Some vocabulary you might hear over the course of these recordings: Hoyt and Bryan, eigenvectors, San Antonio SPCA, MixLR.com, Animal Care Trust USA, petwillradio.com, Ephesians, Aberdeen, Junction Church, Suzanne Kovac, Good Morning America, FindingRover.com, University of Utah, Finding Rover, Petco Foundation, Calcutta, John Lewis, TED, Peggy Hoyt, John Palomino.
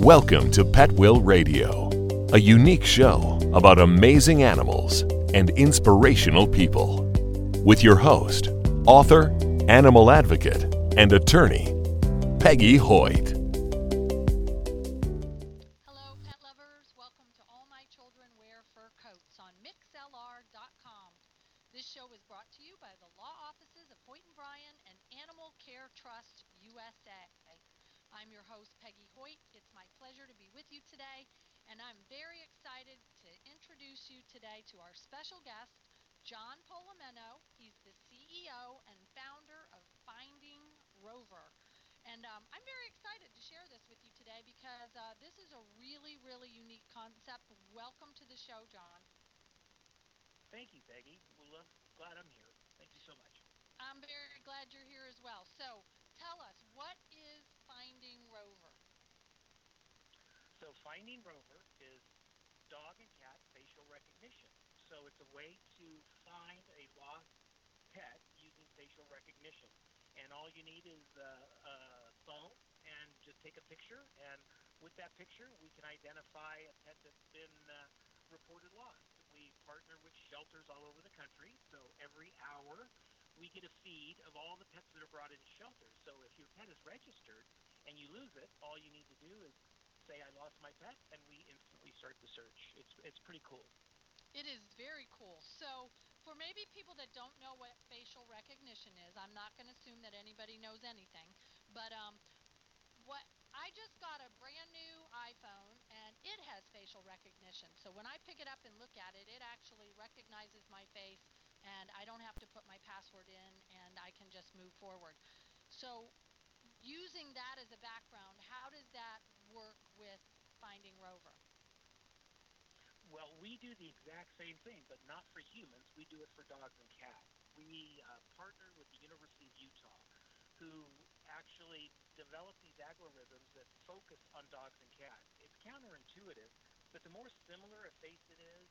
Welcome to Pet Will Radio, a unique show about amazing animals and inspirational people. With your host, author, animal advocate, and attorney, Peggy Hoyt. Hello, pet lovers. Welcome to All My Children Wear Fur Coats on MixLR.com. This show is brought to you by the law offices of Hoyt and Bryan and Animal Care Trust USA. I'm your host, Peggy Hoyt. It's my pleasure to be with you today, and I'm very excited to introduce you today to our special guest, John Palomino. He's the CEO and founder of Finding Rover. And I'm very excited to share this with you today because this is a really, really unique concept. Welcome to the show, John. Thank you, Peggy. Well, glad I'm here. Thank you so much. I'm very glad you're here as well. So tell us, what is Finding Rover? So Finding Rover is dog and cat facial recognition. So it's a way to find a lost pet using facial recognition. And all you need is a phone and just take a picture. And with that picture, we can identify a pet that's been reported lost. We partner with shelters all over the country. So every hour, we get a feed of all the pets that are brought into shelters. So if your pet is registered and you lose it, all you need to do is say, I lost my pet, and we instantly start the search. It's pretty cool. It is very cool. So for maybe people that don't know what facial recognition is, I'm not going to assume that anybody knows anything, but what I just got a brand new iPhone, and it has facial recognition. So when I pick it up and look at it, it actually recognizes my face, and I don't have to put my password in, and I can just move forward. So using that as a background, how does that work with Finding Rover? Well, we do the exact same thing, but not for humans. We do it for dogs and cats. We partner with the University of Utah, who actually develop these algorithms that focus on dogs and cats. It's counterintuitive, but the more similar a face is,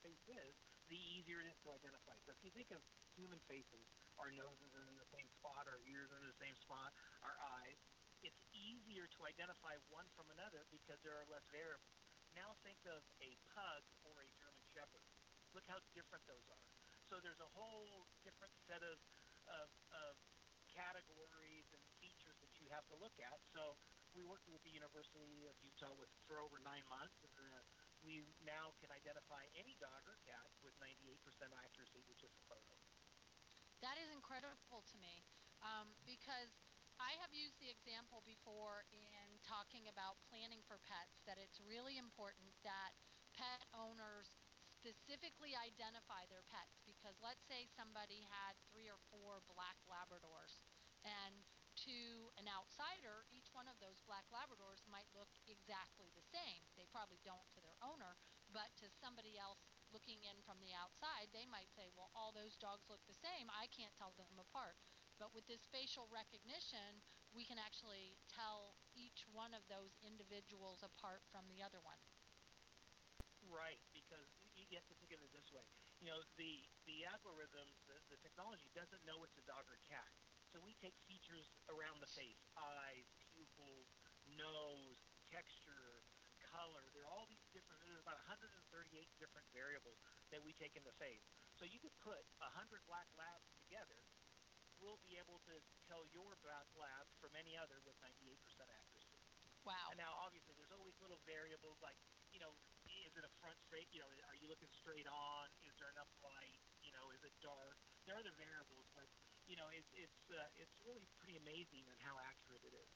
the easier it is to identify. So if you think of human faces, our noses are in the same spot, our ears are in the same spot, our eyes, it's easier to identify one from another because there are less variables. Now think of a pug or a German Shepherd. Look how different those are. So there's a whole different set of categories and features that you have to look at. So we worked with the University of Utah for over 9 months, and we now can identify any dog or cat with 98% accuracy with just a photo. That is incredible to me because I have used the example before in talking about planning for pets, that it's really important that pet owners specifically identify their pets, because let's say somebody had 3 or 4 black Labradors, and to an outsider, each one of those black Labradors might look exactly the same. They probably don't to their owner, but to somebody else looking in from the outside, they might say, well, all those dogs look the same. I can't tell them apart. But with this facial recognition, we can actually tell each one of those individuals apart from the other one. Right, because you get to think of it this way. You know, the algorithm, the technology doesn't know it's a dog or cat. So we take features around the face, eyes, pupils, nose, texture, color. There are all these different, there's about 138 different variables that we take in the face. So you could put 100 black labs together. We'll be able to tell your black lab from any other with 98% accuracy. Wow. And now, obviously, there's always little variables like, you know, is it a front straight? You know, are you looking straight on? Is there enough light? You know, is it dark? There are other variables, but, you know, it's really pretty amazing on how accurate it is.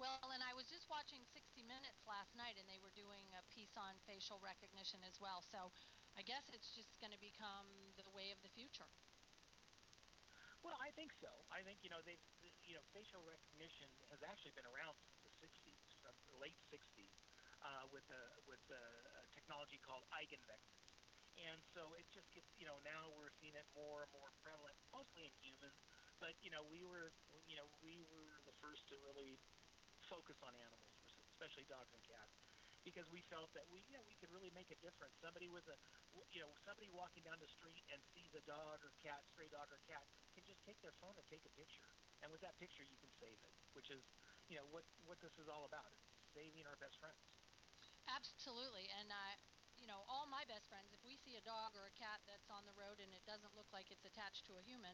Well, and I was just watching 60 Minutes last night, and they were doing a piece on facial recognition as well. So I guess it's just going to become the way of the future. Well, I think so. I think, you know, facial recognition has actually been around since the 60s, from the late 60s, with a technology called eigenvectors. And so it just gets, you know, now we're seeing it more and more prevalent, mostly in humans. But, you know, we were the first to really focus on animals, especially dogs and cats, because we felt that we could really make a difference. Somebody with somebody walking down the street and sees a dog or cat, stray dog or cat, can just take their phone and take a picture. And with that picture, you can save it, which is, you know, what this is all about. It's saving our best friends. Absolutely. And all my best friends, if we see a dog or a cat that's on the road and it doesn't look like it's attached to a human,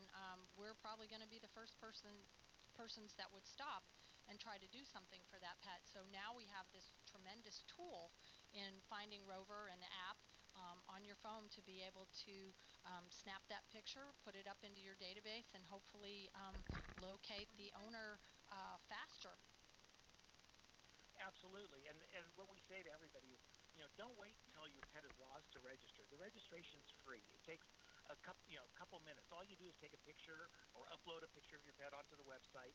we're probably going to be the first persons that would stop and try to do something for that pet. So now we have this tremendous tool in Finding Rover and the app on your phone to be able to snap that picture, put it up into your database, and hopefully locate the owner faster. Absolutely, and what we say to everybody is, don't wait until your pet is lost to register. The registration's free. It takes a couple minutes. All you do is take a picture or upload a picture of your pet onto the website,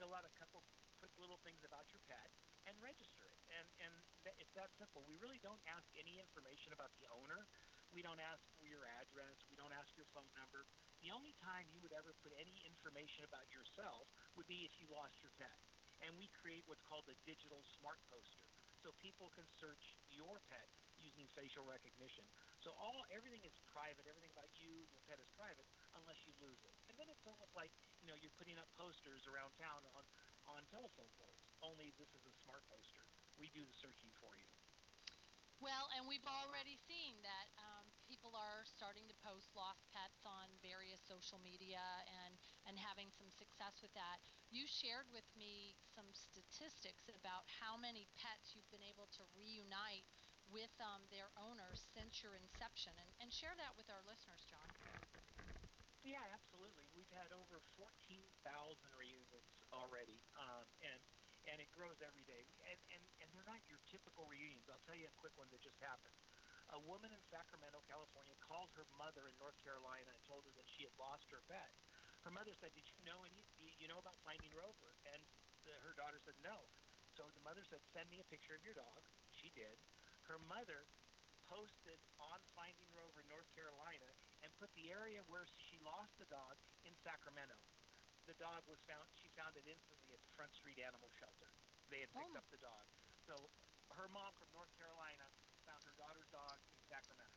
fill out a couple quick little things about your pet, and register it. And it's that simple. We really don't ask any information about the owner. We don't ask for your address. We don't ask your phone number. The only time you would ever put any information about yourself would be if you lost your pet. And we create what's called a digital smart poster, so people can search your pet using facial recognition. So everything is private. Everything about you, your pet, is private unless you lose it. And then it's almost like you're putting up posters around town on telephone poles. Only this is a smart poster. We do the searching for you. Well, and we've already seen that people are starting to post lost pets on various social media and having some success with that. You shared with me some statistics about how many pets you've been able to reunite with their owners since your inception. And share that with our listeners, John. Yeah, absolutely. We've had over 14,000 reunions already, and it grows every day. And they're not your typical reunions. I'll tell you a quick one that just happened. A woman in Sacramento, California, called her mother in North Carolina and told her that she had lost her pet. Her mother said, "Did you know about Finding Rover?" And her daughter said, "No." So the mother said, "Send me a picture of your dog." She did. Her mother posted on Finding Rover North Carolina and put the area where she lost the dog in Sacramento. The dog was found. She found it instantly at the Front Street Animal Shelter. They had picked up the dog. So her mom from North Carolina found her daughter's dog in Sacramento.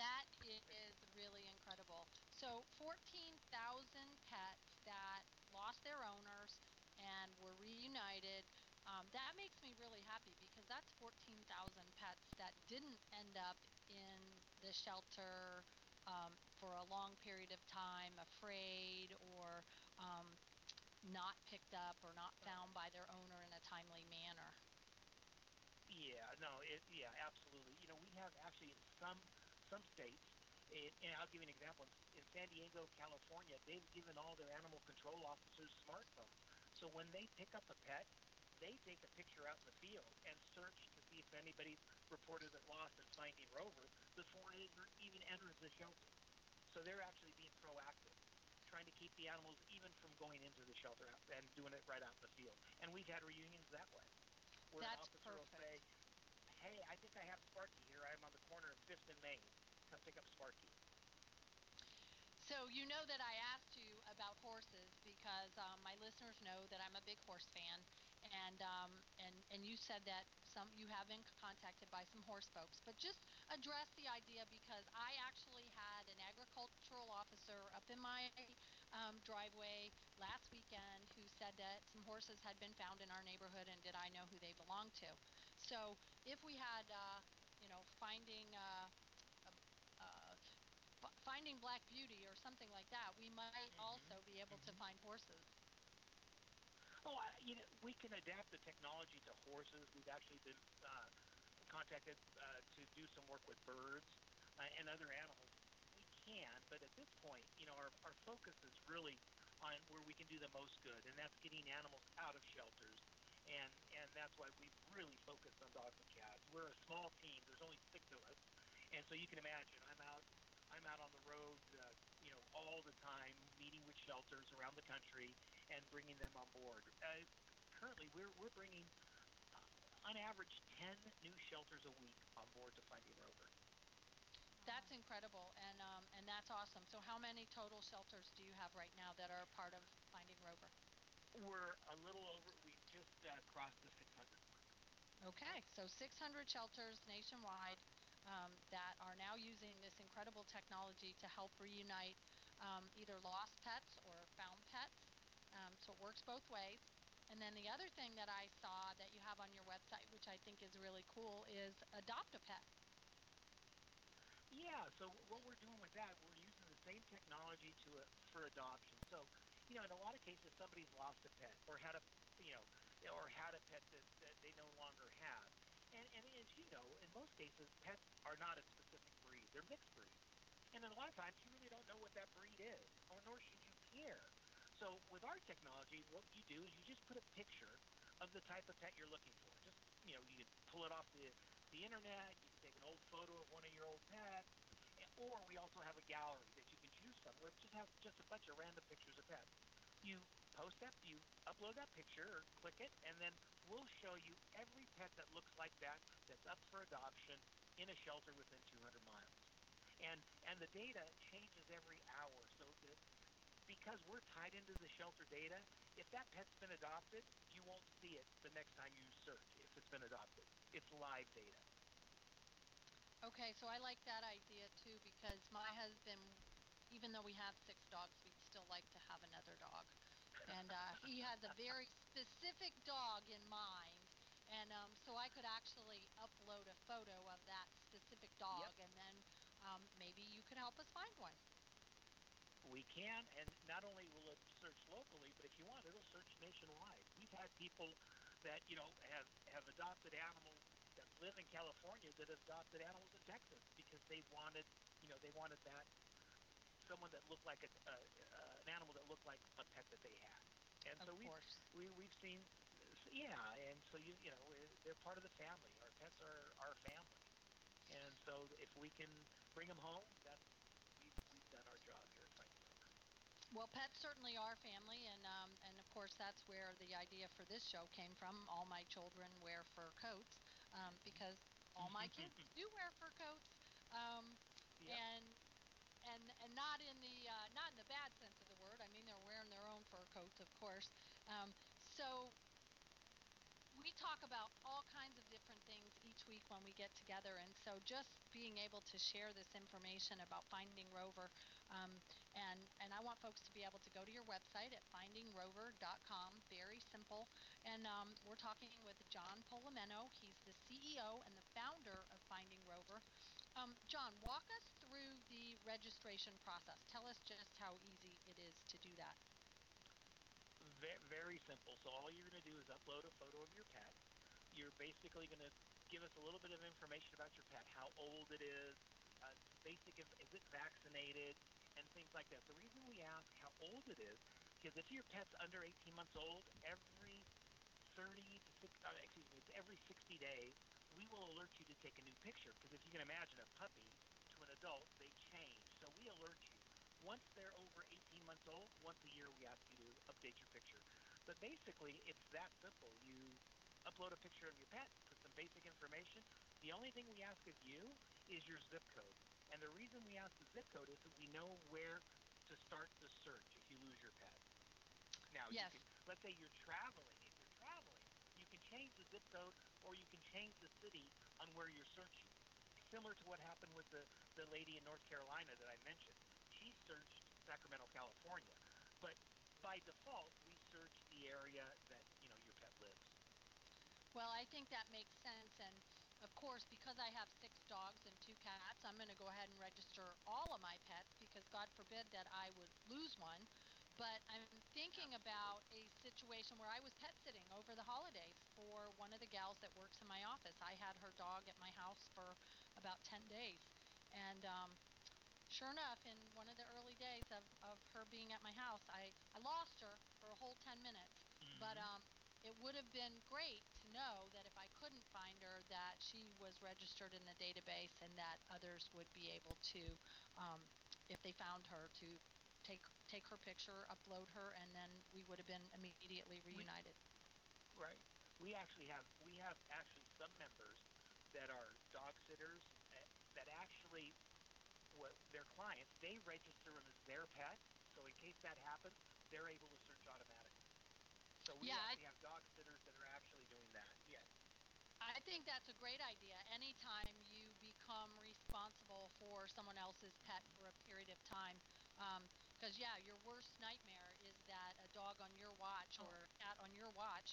That is really incredible. So 14,000 pets that lost their owners and were reunited. That makes me really happy, because that's 14,000 pets that didn't end up in the shelter for a long period of time, afraid or not picked up or not found by their owner in a timely manner. Yeah, absolutely. We have actually in some states, and I'll give you an example. In San Diego, California, they've given all their animal control officers smartphones. So when they pick up a pet, they take a picture out in the field and search to see if anybody's reported it lost and Finding Rover before it even enters the shelter. So they're actually being proactive, trying to keep the animals even from going into the shelter and doing it right out in the field. And we've had reunions that way, where an officer will say, "Hey, I think I have Sparky here. I'm on the corner of 5th and Main. Come pick up Sparky." So you know that I asked you about horses because my listeners know that I'm a big horse fan, and you said that you have been contacted by some horse folks. But just address the idea, because I actually had an agricultural officer up in my driveway last weekend who said that some horses had been found in our neighborhood, and did I know who they belonged to. So if we had, finding Finding Black Beauty or something like that, we might also be able to find horses. Oh, we can adapt the technology to horses. We've actually been contacted to do some work with birds and other animals. We can, but at this point, our focus is really on where we can do the most good, and that's getting animals out of shelters. And that's why we've really focused on dogs and cats. We're a small team. There's only 6 of us. And so you can imagine, I'm out on the road, all the time, meeting with shelters around the country and bringing them on board. Currently, we're bringing, on average, 10 new shelters a week on board to Finding Rover. That's incredible, and that's awesome. So, how many total shelters do you have right now that are part of Finding Rover? We're a little over. We just crossed the 600 mark. Okay, so 600 shelters nationwide. That are now using this incredible technology to help reunite either lost pets or found pets. So it works both ways. And then the other thing that I saw that you have on your website, which I think is really cool, is Adopt a Pet. Yeah, so what we're doing with that, we're using the same technology for adoption. So, you know, in a lot of cases, somebody's lost a pet or had a, you know, or had a pet that they no longer have. And as you know, in most cases, pets are not a specific breed. They're mixed breeds. And then a lot of times, you really don't know what that breed is, or nor should you care. So with our technology, what you do is you just put a picture of the type of pet you're looking for. Just, you know, you can pull it off the internet, you can take an old photo of one of your old pets, or we also have a gallery that you can choose from where it just has just a bunch of random pictures of pets. You post that, you upload that picture or click it, and then we'll show you every pet that looks like that that's up for adoption in a shelter within 200 miles. And the data changes every hour, so that because we're tied into the shelter data, if that pet's been adopted, you won't see it the next time you search if it's been adopted. It's live data. Okay, so I like that idea too, because my husband, even though we have 6 dogs, we'd still like to have another dog. And he has a very specific dog in mind. And so I could actually upload a photo of that specific dog, yep. And then maybe you could help us find one. We can, and not only will it search locally, but if you want, it'll search nationwide. We've had people that, you know, have adopted animals that live in California that have adopted animals in Texas because they wanted, you know, they wanted that someone that looked like an animal that looked like a pet that they had. And so we've seen, yeah, and so, you know, they're part of the family. Our pets are our family. And so if we can bring them home, that's, we've done our job here at Finding Rover. Well, pets certainly are family, and of course that's where the idea for this show came from. All my children wear fur coats because all my kids do wear fur coats, yep. And not in the bad sense of the word. I mean, they're wearing their own fur coats, of course. So we talk about all kinds of different things each week when we get together, and so just being able to share this information about Finding Rover, and I want folks to be able to go to your website at FindingRover.com, very simple, and we're talking with John Palomino. He's the CEO and the founder of Finding Rover. John, walk us through the registration process. Tell us just how easy it is to do that. Very simple. So all you're going to do is upload a photo of your pet. You're basically going to give us a little bit of information about your pet, how old it is, basic, is it vaccinated, and things like that. The reason we ask how old it is, because if your pet's under 18 months old, every 60 days, we will alert you to take a new picture, because if you can imagine a puppy to an adult, they change. So we alert you. Once they're over 18 months old, once a year we ask you to update your picture. But basically, it's that simple. You upload a picture of your pet, put some basic information. The only thing we ask of you is your zip code. And the reason we ask the zip code is that we know where to start the search if you lose your pet. Now, yes. You can, let's say you're traveling. If you're traveling, you can change the zip code or you can change the city on where you're searching. Similar to what happened with the lady in North Carolina that I mentioned. She searched Sacramento, California, but by default, we search the area that, you know, your pet lives. Well, I think that makes sense, and of course, because I have 6 dogs and 2 cats, I'm going to go ahead and register all of my pets because God forbid that I would lose one, but I'm thinking about a situation where I was pet sitting over the holidays for one of the gals that works in my office. I had her dog at my house for about 10 days, and sure enough, in one of the early days of her being at my house, I lost her for a whole 10 minutes. Mm-hmm. But it would have been great to know that if I couldn't find her, that she was registered in the database and that others would be able to, if they found her, to take her picture, upload her, and then we would have been immediately reunited. Right. We have actually some members that are dog sitters that actually their clients, they register them as their pet, so in case that happens, they're able to search automatically. So we have dog sitters that are actually doing that. Yes. I think that's a great idea. Anytime you become responsible for someone else's pet for a period of time, because your worst nightmare is that a dog on your watch or a cat on your watch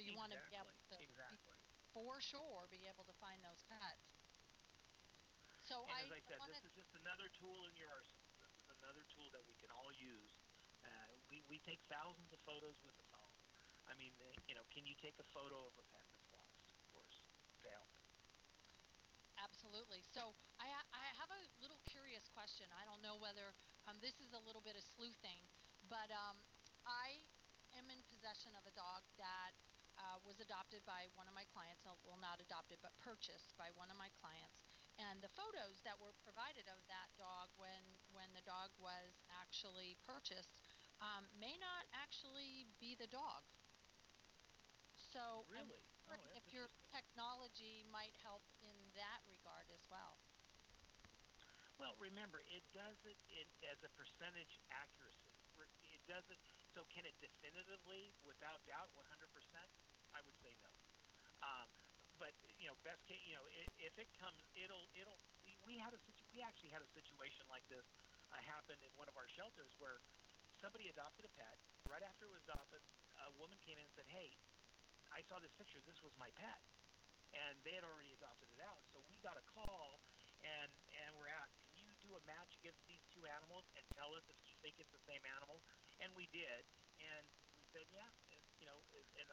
So you want to be able to, for sure, be able to find those pets. So and as I said, this is just another tool in your arsenal. This is another tool that we can all use. We take thousands of photos with a phone. I mean, you know, can you take a photo of a pet that's lost? Of course, fail. Absolutely. So I have a little curious question. I don't know whether this is a little bit of sleuthing, but I am in possession of a dog that was adopted by one of my clients. Well, not adopted, but purchased by one of my clients. And the photos that were provided of that dog when the dog was actually purchased may not actually be the dog. So really? I'm wondering if your technology might help in that regard as well. Well, remember, it doesn't, as a percentage accuracy, it doesn't, so can it definitively, without doubt, 100%? I would say no. But, you know, best case, you know, if it comes, it'll, we actually had a situation like this happen in one of our shelters where somebody adopted a pet. Right after it was adopted, a woman came in and said, hey, I saw this picture, this was my pet. And they had already adopted it out. So we got a call and we're asked, can you do a match against these two animals and tell us if you think it's the same animal? And we did. And we said, yeah, you know, in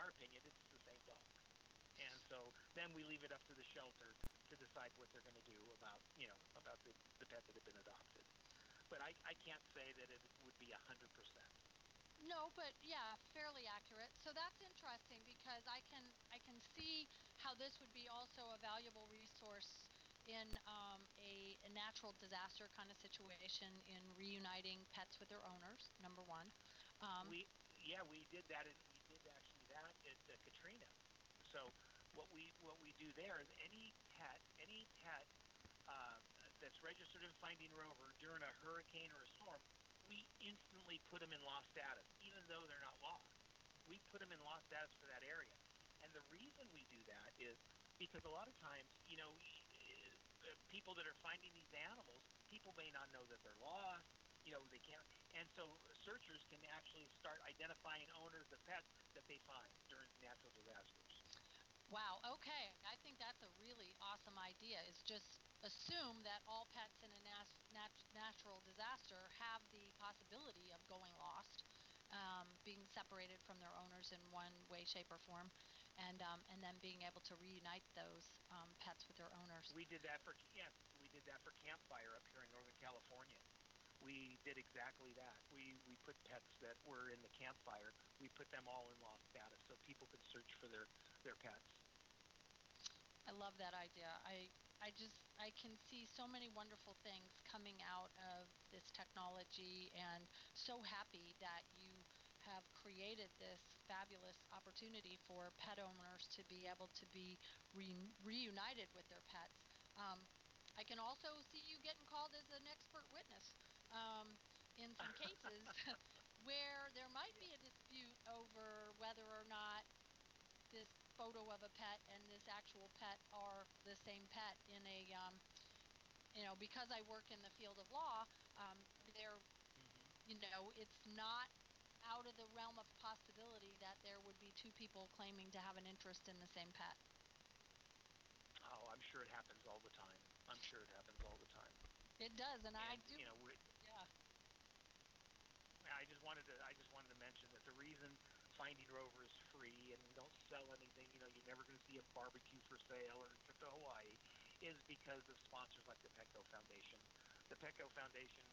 our opinion, it's the same dog. And so then we leave it up to the shelter to decide what they're going to do about, you know, about the pet that had been adopted. But I can't say that it would be 100%. No, but yeah, fairly accurate. So that's interesting because I can see how this would be also a valuable resource in a natural disaster kind of situation in reuniting pets with their owners. Number one. We did that. We did actually that at Katrina. So what we do there is any pet that's registered in Finding Rover during a hurricane or a storm, we instantly put them in lost status, even though they're not lost. We put them in lost status for that area. And the reason we do that is because a lot of times, you know, people that are finding these animals, people may not know that they're lost, you know, they can't. And so searchers can actually start identifying owners of pets that they find during natural disasters. Wow, okay. I think that's a really awesome idea, is just assume that all pets in a natural disaster have the possibility of going lost, being separated from their owners in one way, shape, or form, and then being able to reunite those pets with their owners. We did that for Campfire up here in Northern California. We did exactly that. We put pets that were in the Campfire, we put them all in lost status so people could search for their pets. I love that idea. I can see so many wonderful things coming out of this technology, and so happy that you have created this fabulous opportunity for pet owners to be able to be reunited with their pets. I can also see you getting called as an expert witness in some cases where there might be a dispute over whether or not this photo of a pet and this actual pet are the same pet in a, you know, because I work in the field of law, you know, it's not out of the realm of possibility that there would be two people claiming to have an interest in the same pet. Oh, I'm sure it happens all the time. It does, and I do. You know, yeah. I just wanted to mention that the reason Finding Rover is free and we don't sell anything, you know, you're never going to see a barbecue for sale or a trip to Hawaii, is because of sponsors like the Petco Foundation. The Petco Foundation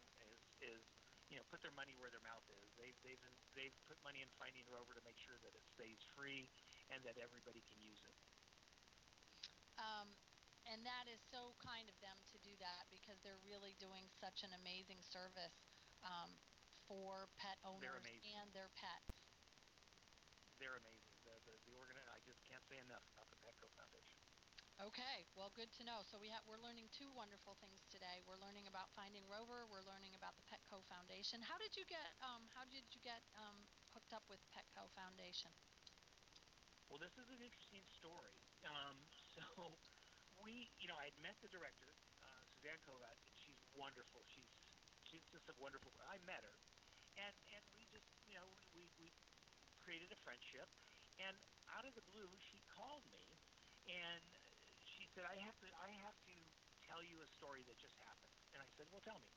is you know, put their money where their mouth is. They've put money in Finding Rover to make sure that it stays free and that everybody can use it. And that is so kind of them to do that, because they're really doing such an amazing service for pet owners and their pets. They're amazing. I just can't say enough about the Petco Foundation. Okay, well, good to know. So we're learning two wonderful things today. We're learning about Finding Rover. We're learning about the Petco Foundation. How did you get hooked up with Petco Foundation? Well, this is an interesting story. So we, you know, I had met the director, Suzanne Kovac, and she's wonderful. She's just a wonderful. I met her, and we just, you know, we created a friendship, And out of the blue, she called me, and she said, I have to tell you a story that just happened. And I said, well, tell me.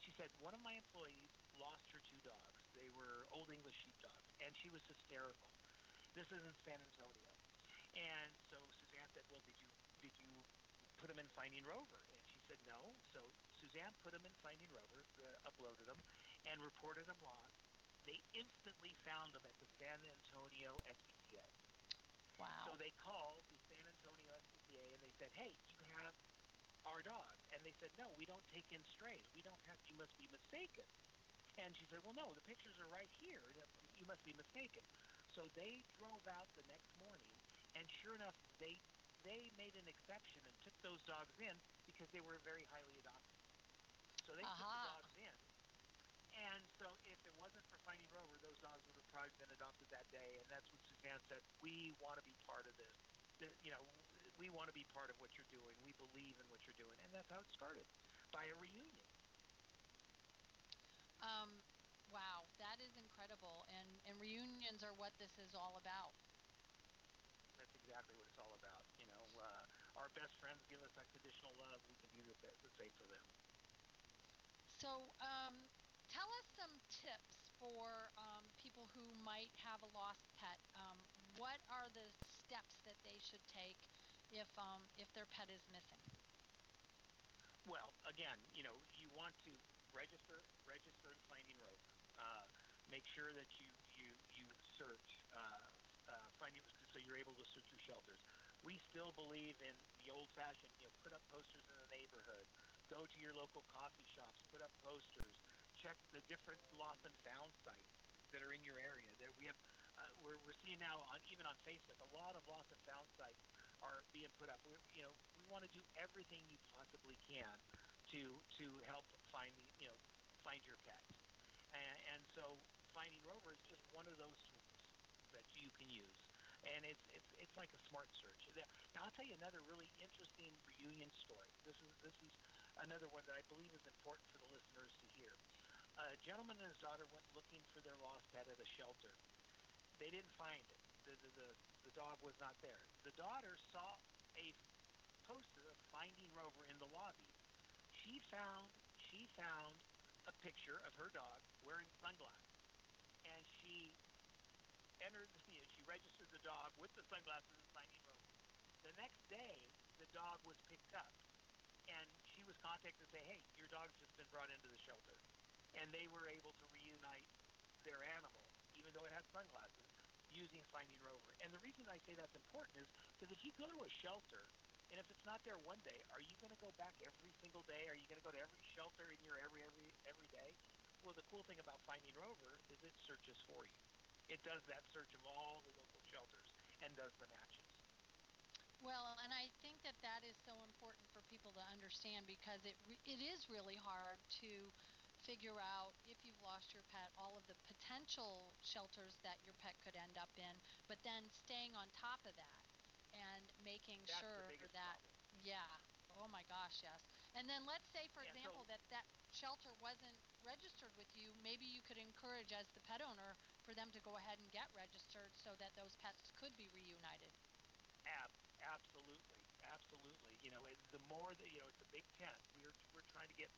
She said, one of my employees lost her two dogs. They were Old English sheepdogs, and she was hysterical. This is in San Antonio. And so Suzanne said, well, did you put them in Finding Rover? And she said, no. So Suzanne put them in Finding Rover, uploaded them, and reported them lost. They instantly found them at the San Antonio SPCA. Wow. So they called the San Antonio SPCA, and they said, hey, you have our dog. And they said, no, we don't take in strays. We don't have, you must be mistaken. And she said, well, no, the pictures are right here. You must be mistaken. So they drove out the next morning, and sure enough, they made an exception and took those dogs in because they were very highly adopted. So they took the dogs in. And so if it wasn't for Finding Rover, those dogs would have probably been adopted that day. And that's what Suzanne said. We want to be part of this. You know, we want to be part of what you're doing. We believe in what you're doing. And that's how it started, by a reunion. Wow, that is incredible. And reunions are what this is all about. That's exactly what it's all about. You know, our best friends give us unconditional love. We can do the same for them. So, tell us some tips for people who might have a lost pet. What are the steps that they should take if their pet is missing? Well, again, you know, you want to register in Finding Rover. Make sure that you search Finding Rover so you're able to search your shelters. We still believe in the old-fashioned, you know, put up posters in the neighborhood. Go to your local coffee shops, put up posters. Check the different lost and found sites that are in your area. That we have, we're seeing now even on Facebook, a lot of lost and found sites are being put up. You know, we want to do everything you possibly can to help find your pet. And so Finding Rover is just one of those tools that you can use. And it's like a smart search. Now I'll tell you another really interesting reunion story. This is another one that I believe is important for the listeners to hear. A gentleman and his daughter went looking for their lost pet at a shelter. They didn't find it. The dog was not there. The daughter saw a poster of Finding Rover in the lobby. She found a picture of her dog wearing sunglasses, and she entered she registered the dog with the sunglasses in Finding Rover. The next day, the dog was picked up, and she was contacted to say, hey, your dog's just been brought into the shelter. And they were able to reunite their animal, even though it had sunglasses, using Finding Rover. And the reason I say that's important is because if you go to a shelter, and if it's not there one day, are you going to go back every single day? Are you going to go to every shelter in your area every day? Well, the cool thing about Finding Rover is it searches for you. It does that search of all the local shelters and does the matches. Well, and I think that is so important for people to understand, because it is really hard to figure out, if you've lost your pet, all of the potential shelters that your pet could end up in, but then staying on top of that and making That's sure the biggest that, problem. Yeah, oh my gosh, yes. And then let's say, for example, so that shelter wasn't registered with you, maybe you could encourage, as the pet owner, for them to go ahead and get registered so that those pets could be reunited. Absolutely. You know, the more that, you know, it's a big tent. We're trying to get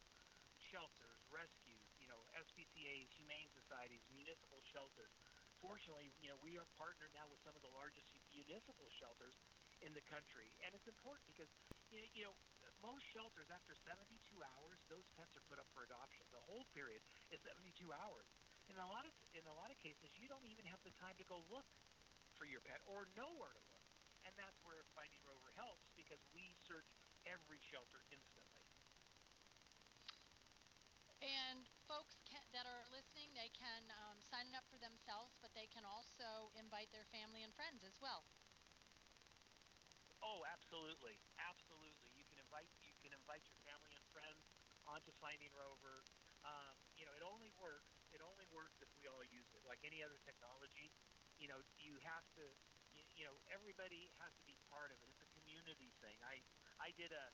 shelters, rescues, you know, SPCAs, humane societies, municipal shelters. Fortunately, you know, we are partnered now with some of the largest municipal shelters in the country, and it's important because, you know, most shelters, after 72 hours, those pets are put up for adoption. The hold period is 72 hours. In a lot of cases, you don't even have the time to go look for your pet or know where to look. And that's where Finding Rover helps, because we search every shelter instantly. And folks that are listening, they can sign up for themselves, but they can also invite their family and friends as well. Oh, absolutely. Absolutely. You can invite your family and friends onto Finding Rover. You know, it only works if we all use it. Like any other technology, you know, you have to, you know, everybody has to be part of it. It's a community thing. I did a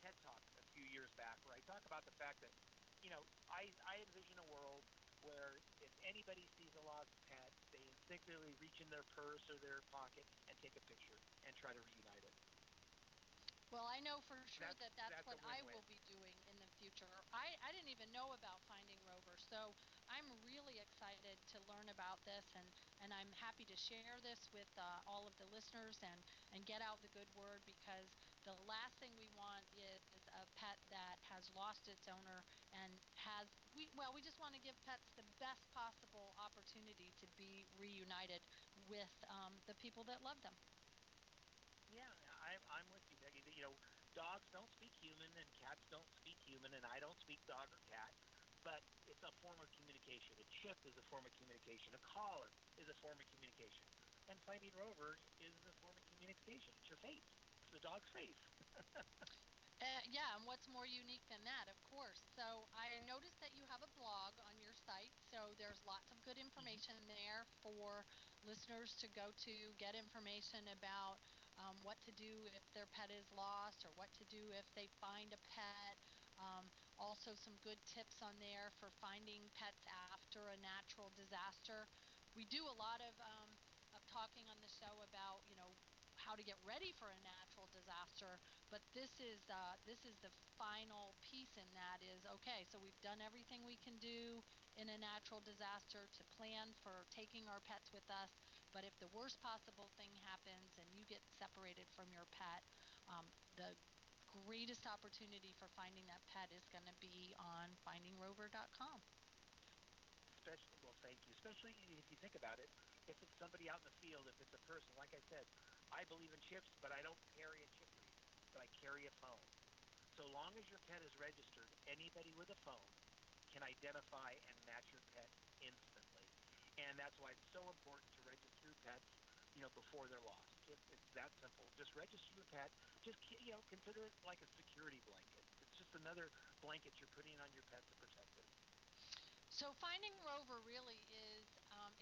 TED Talk a few years back where I talk about the fact that, you know, I envision a world where if anybody sees a lost pet, they particularly reach in their purse or their pocket and take a picture and try to reunite it. Well, I know for sure that's what I will be doing in the future. I didn't even know about Finding Rover, so I'm really excited to learn about this, and I'm happy to share this with all of the listeners and get out the good word, because the last thing we want is a pet that has lost its owner and has, we just want to give pets the best possible opportunity to be reunited with the people that love them. Yeah, I'm with you, Peggy. You know, dogs don't speak human, and cats don't speak human, and I don't speak dog or cat, but it's a form of communication. A chip is a form of communication. A collar is a form of communication. And Finding Rover is a form of communication. It's your face. It's the dog's face. Yeah, and what's more unique than that, of course. So I noticed that you have a blog on your site, so there's lots of good information there for listeners to go to, get information about what to do if their pet is lost or what to do if they find a pet. Also some good tips on there for finding pets after a natural disaster. We do a lot of talking on the show about, you know, how to get ready for a natural disaster, but this is the final piece in that is, okay, so we've done everything we can do in a natural disaster to plan for taking our pets with us, but if the worst possible thing happens and you get separated from your pet, the greatest opportunity for finding that pet is going to be on FindingRover.com. Well, thank you. Especially if you think about it, if it's somebody out in the field, if it's a person, like I said, I believe in chips, but I don't carry a chip read, but I carry a phone. So long as your pet is registered, anybody with a phone can identify and match your pet instantly. And that's why it's so important to register your pets, you know, before they're lost. It's that simple. Just register your pet. Just, you know, consider it like a security blanket. It's just another blanket you're putting on your pet to protect it. So Finding Rover really is,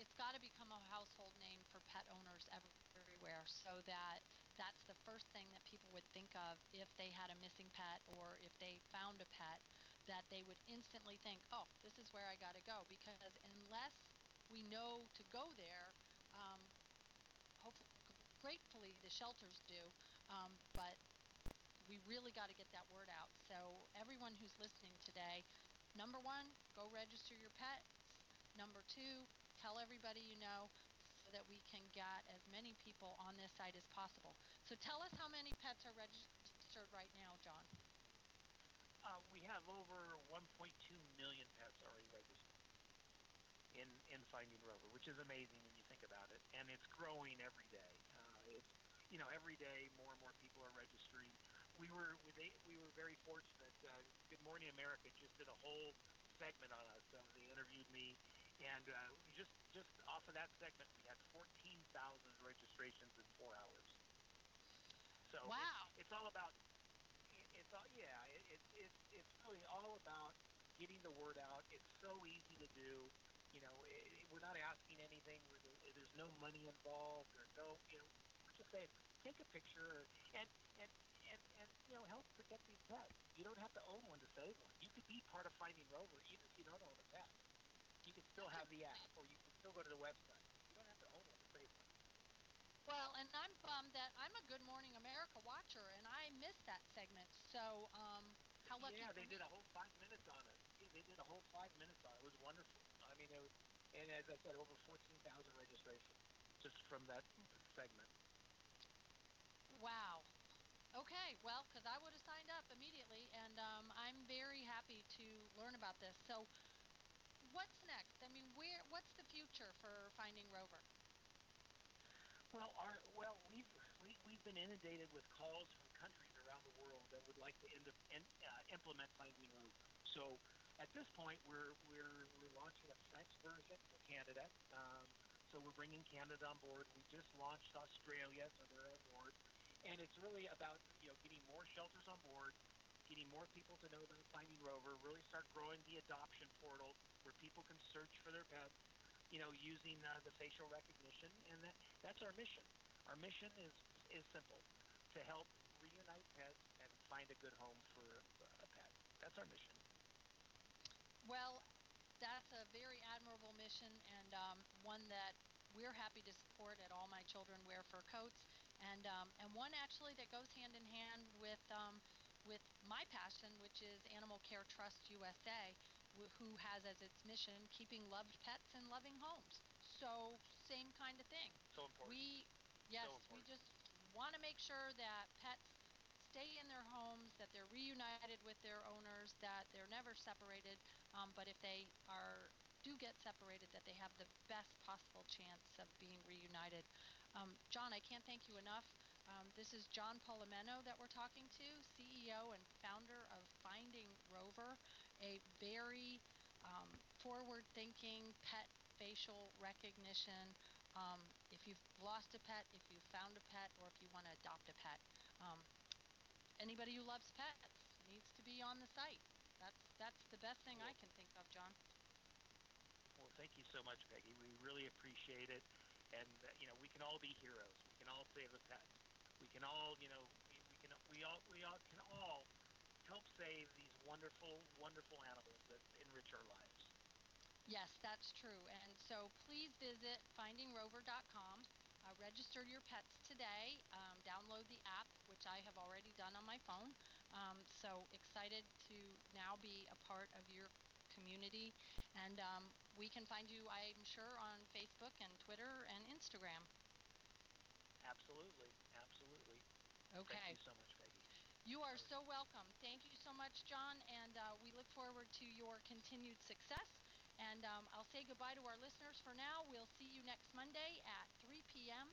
it's got to become a household name for pet owners everywhere, so that's the first thing that people would think of if they had a missing pet or if they found a pet, that they would instantly think, oh, this is where I got to go, because unless we know to go there, hopefully, gratefully the shelters do, but we really got to get that word out. So everyone who's listening today, number one, go register your pets. Number two, tell everybody you know, so that we can get as many people on this site as possible. So tell us how many pets are registered right now, John. We have over 1.2 million pets already registered in Finding Rover, which is amazing when you think about it. And it's growing every day. You know, every day more and more people are registering. We were very fortunate. Good Morning America just did a whole segment on us. They interviewed me, and just off of that segment, we had 14,000 registrations in 4 hours. So wow. It's all about. It's all, yeah. It's really all about getting the word out. It's so easy to do. You know, we're not asking anything. There's no money involved. There's no, you know, we're just saying take a picture and you know, help protect these pets. You don't have to own one to save one. You could be part of Finding Rover even if you don't own a pet. You can still have the app, or you can still go to the website. You don't have to own one to save one. Well, and I'm bummed that I'm a Good Morning America watcher, and I missed that segment. So how lucky. Yeah, they did a whole 5 minutes on it. Yeah, they did a whole 5 minutes on it. It was wonderful. I mean, it was, and as I said, over 14,000 registrations just from that segment. Wow. Okay, well, because I would have signed up immediately, and I'm very happy to learn about this. So what's next? I mean, what's the future for Finding Rover? Well, we've been inundated with calls from countries around the world that would like to implement Finding Rover. So at this point, we're launching a French version for Canada. So we're bringing Canada on board. We just launched Australia, so they're on board. And it's really about, you know, getting more shelters on board, getting more people to know about Finding Rover, really start growing the adoption portal where people can search for their pets, you know, using the facial recognition. And that's our mission. Our mission is simple, to help reunite pets and find a good home for a pet. That's our mission. Well, that's a very admirable mission, and one that we're happy to support it. All my children wear fur coats, and one actually that goes hand in hand with my passion, which is Animal Care Trust USA, who has as its mission keeping loved pets in loving homes. So same kind of thing. So important. We just want to make sure that pets stay in their homes, that they're reunited with their owners, that they're never separated, but if they do get separated, that they have the best possible chance of being reunited. John, I can't thank you enough. This is John Palomino that we're talking to, CEO and founder of Finding Rover, a very forward-thinking pet facial recognition. If you've lost a pet, if you've found a pet, or if you want to adopt a pet, anybody who loves pets needs to be on the site. That's the best thing I can think of, John. Well, thank you so much, Peggy. We really appreciate it. And, we can all be heroes. We can all save a pet. We can all, we can all help save these wonderful, wonderful animals that enrich our lives. Yes, that's true. And so please visit FindingRover.com. Register your pets today. Download the app, which I have already done on my phone. So excited to now be a part of your community. And we can find you, I'm sure, on Facebook and Twitter and Instagram. Absolutely. Absolutely. Okay. Thank you so much, Peggy. You are so welcome. Thank you so much, John. And we look forward to your continued success. And I'll say goodbye to our listeners for now. We'll see you next Monday at 3 p.m.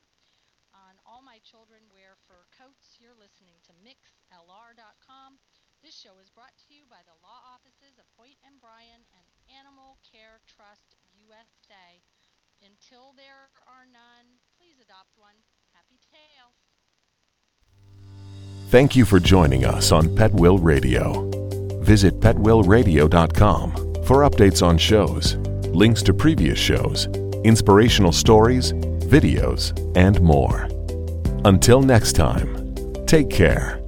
on All My Children Wear Fur Coats. You're listening to MixLR.com. This show is brought to you by the law offices of Hoyt and Bryan and Animal Care Trust USA. Until there are none, please adopt one. Happy tails. Thank you for joining us on Pet Will Radio. Visit petwillradio.com. For updates on shows, links to previous shows, inspirational stories, videos, and more. Until next time, take care.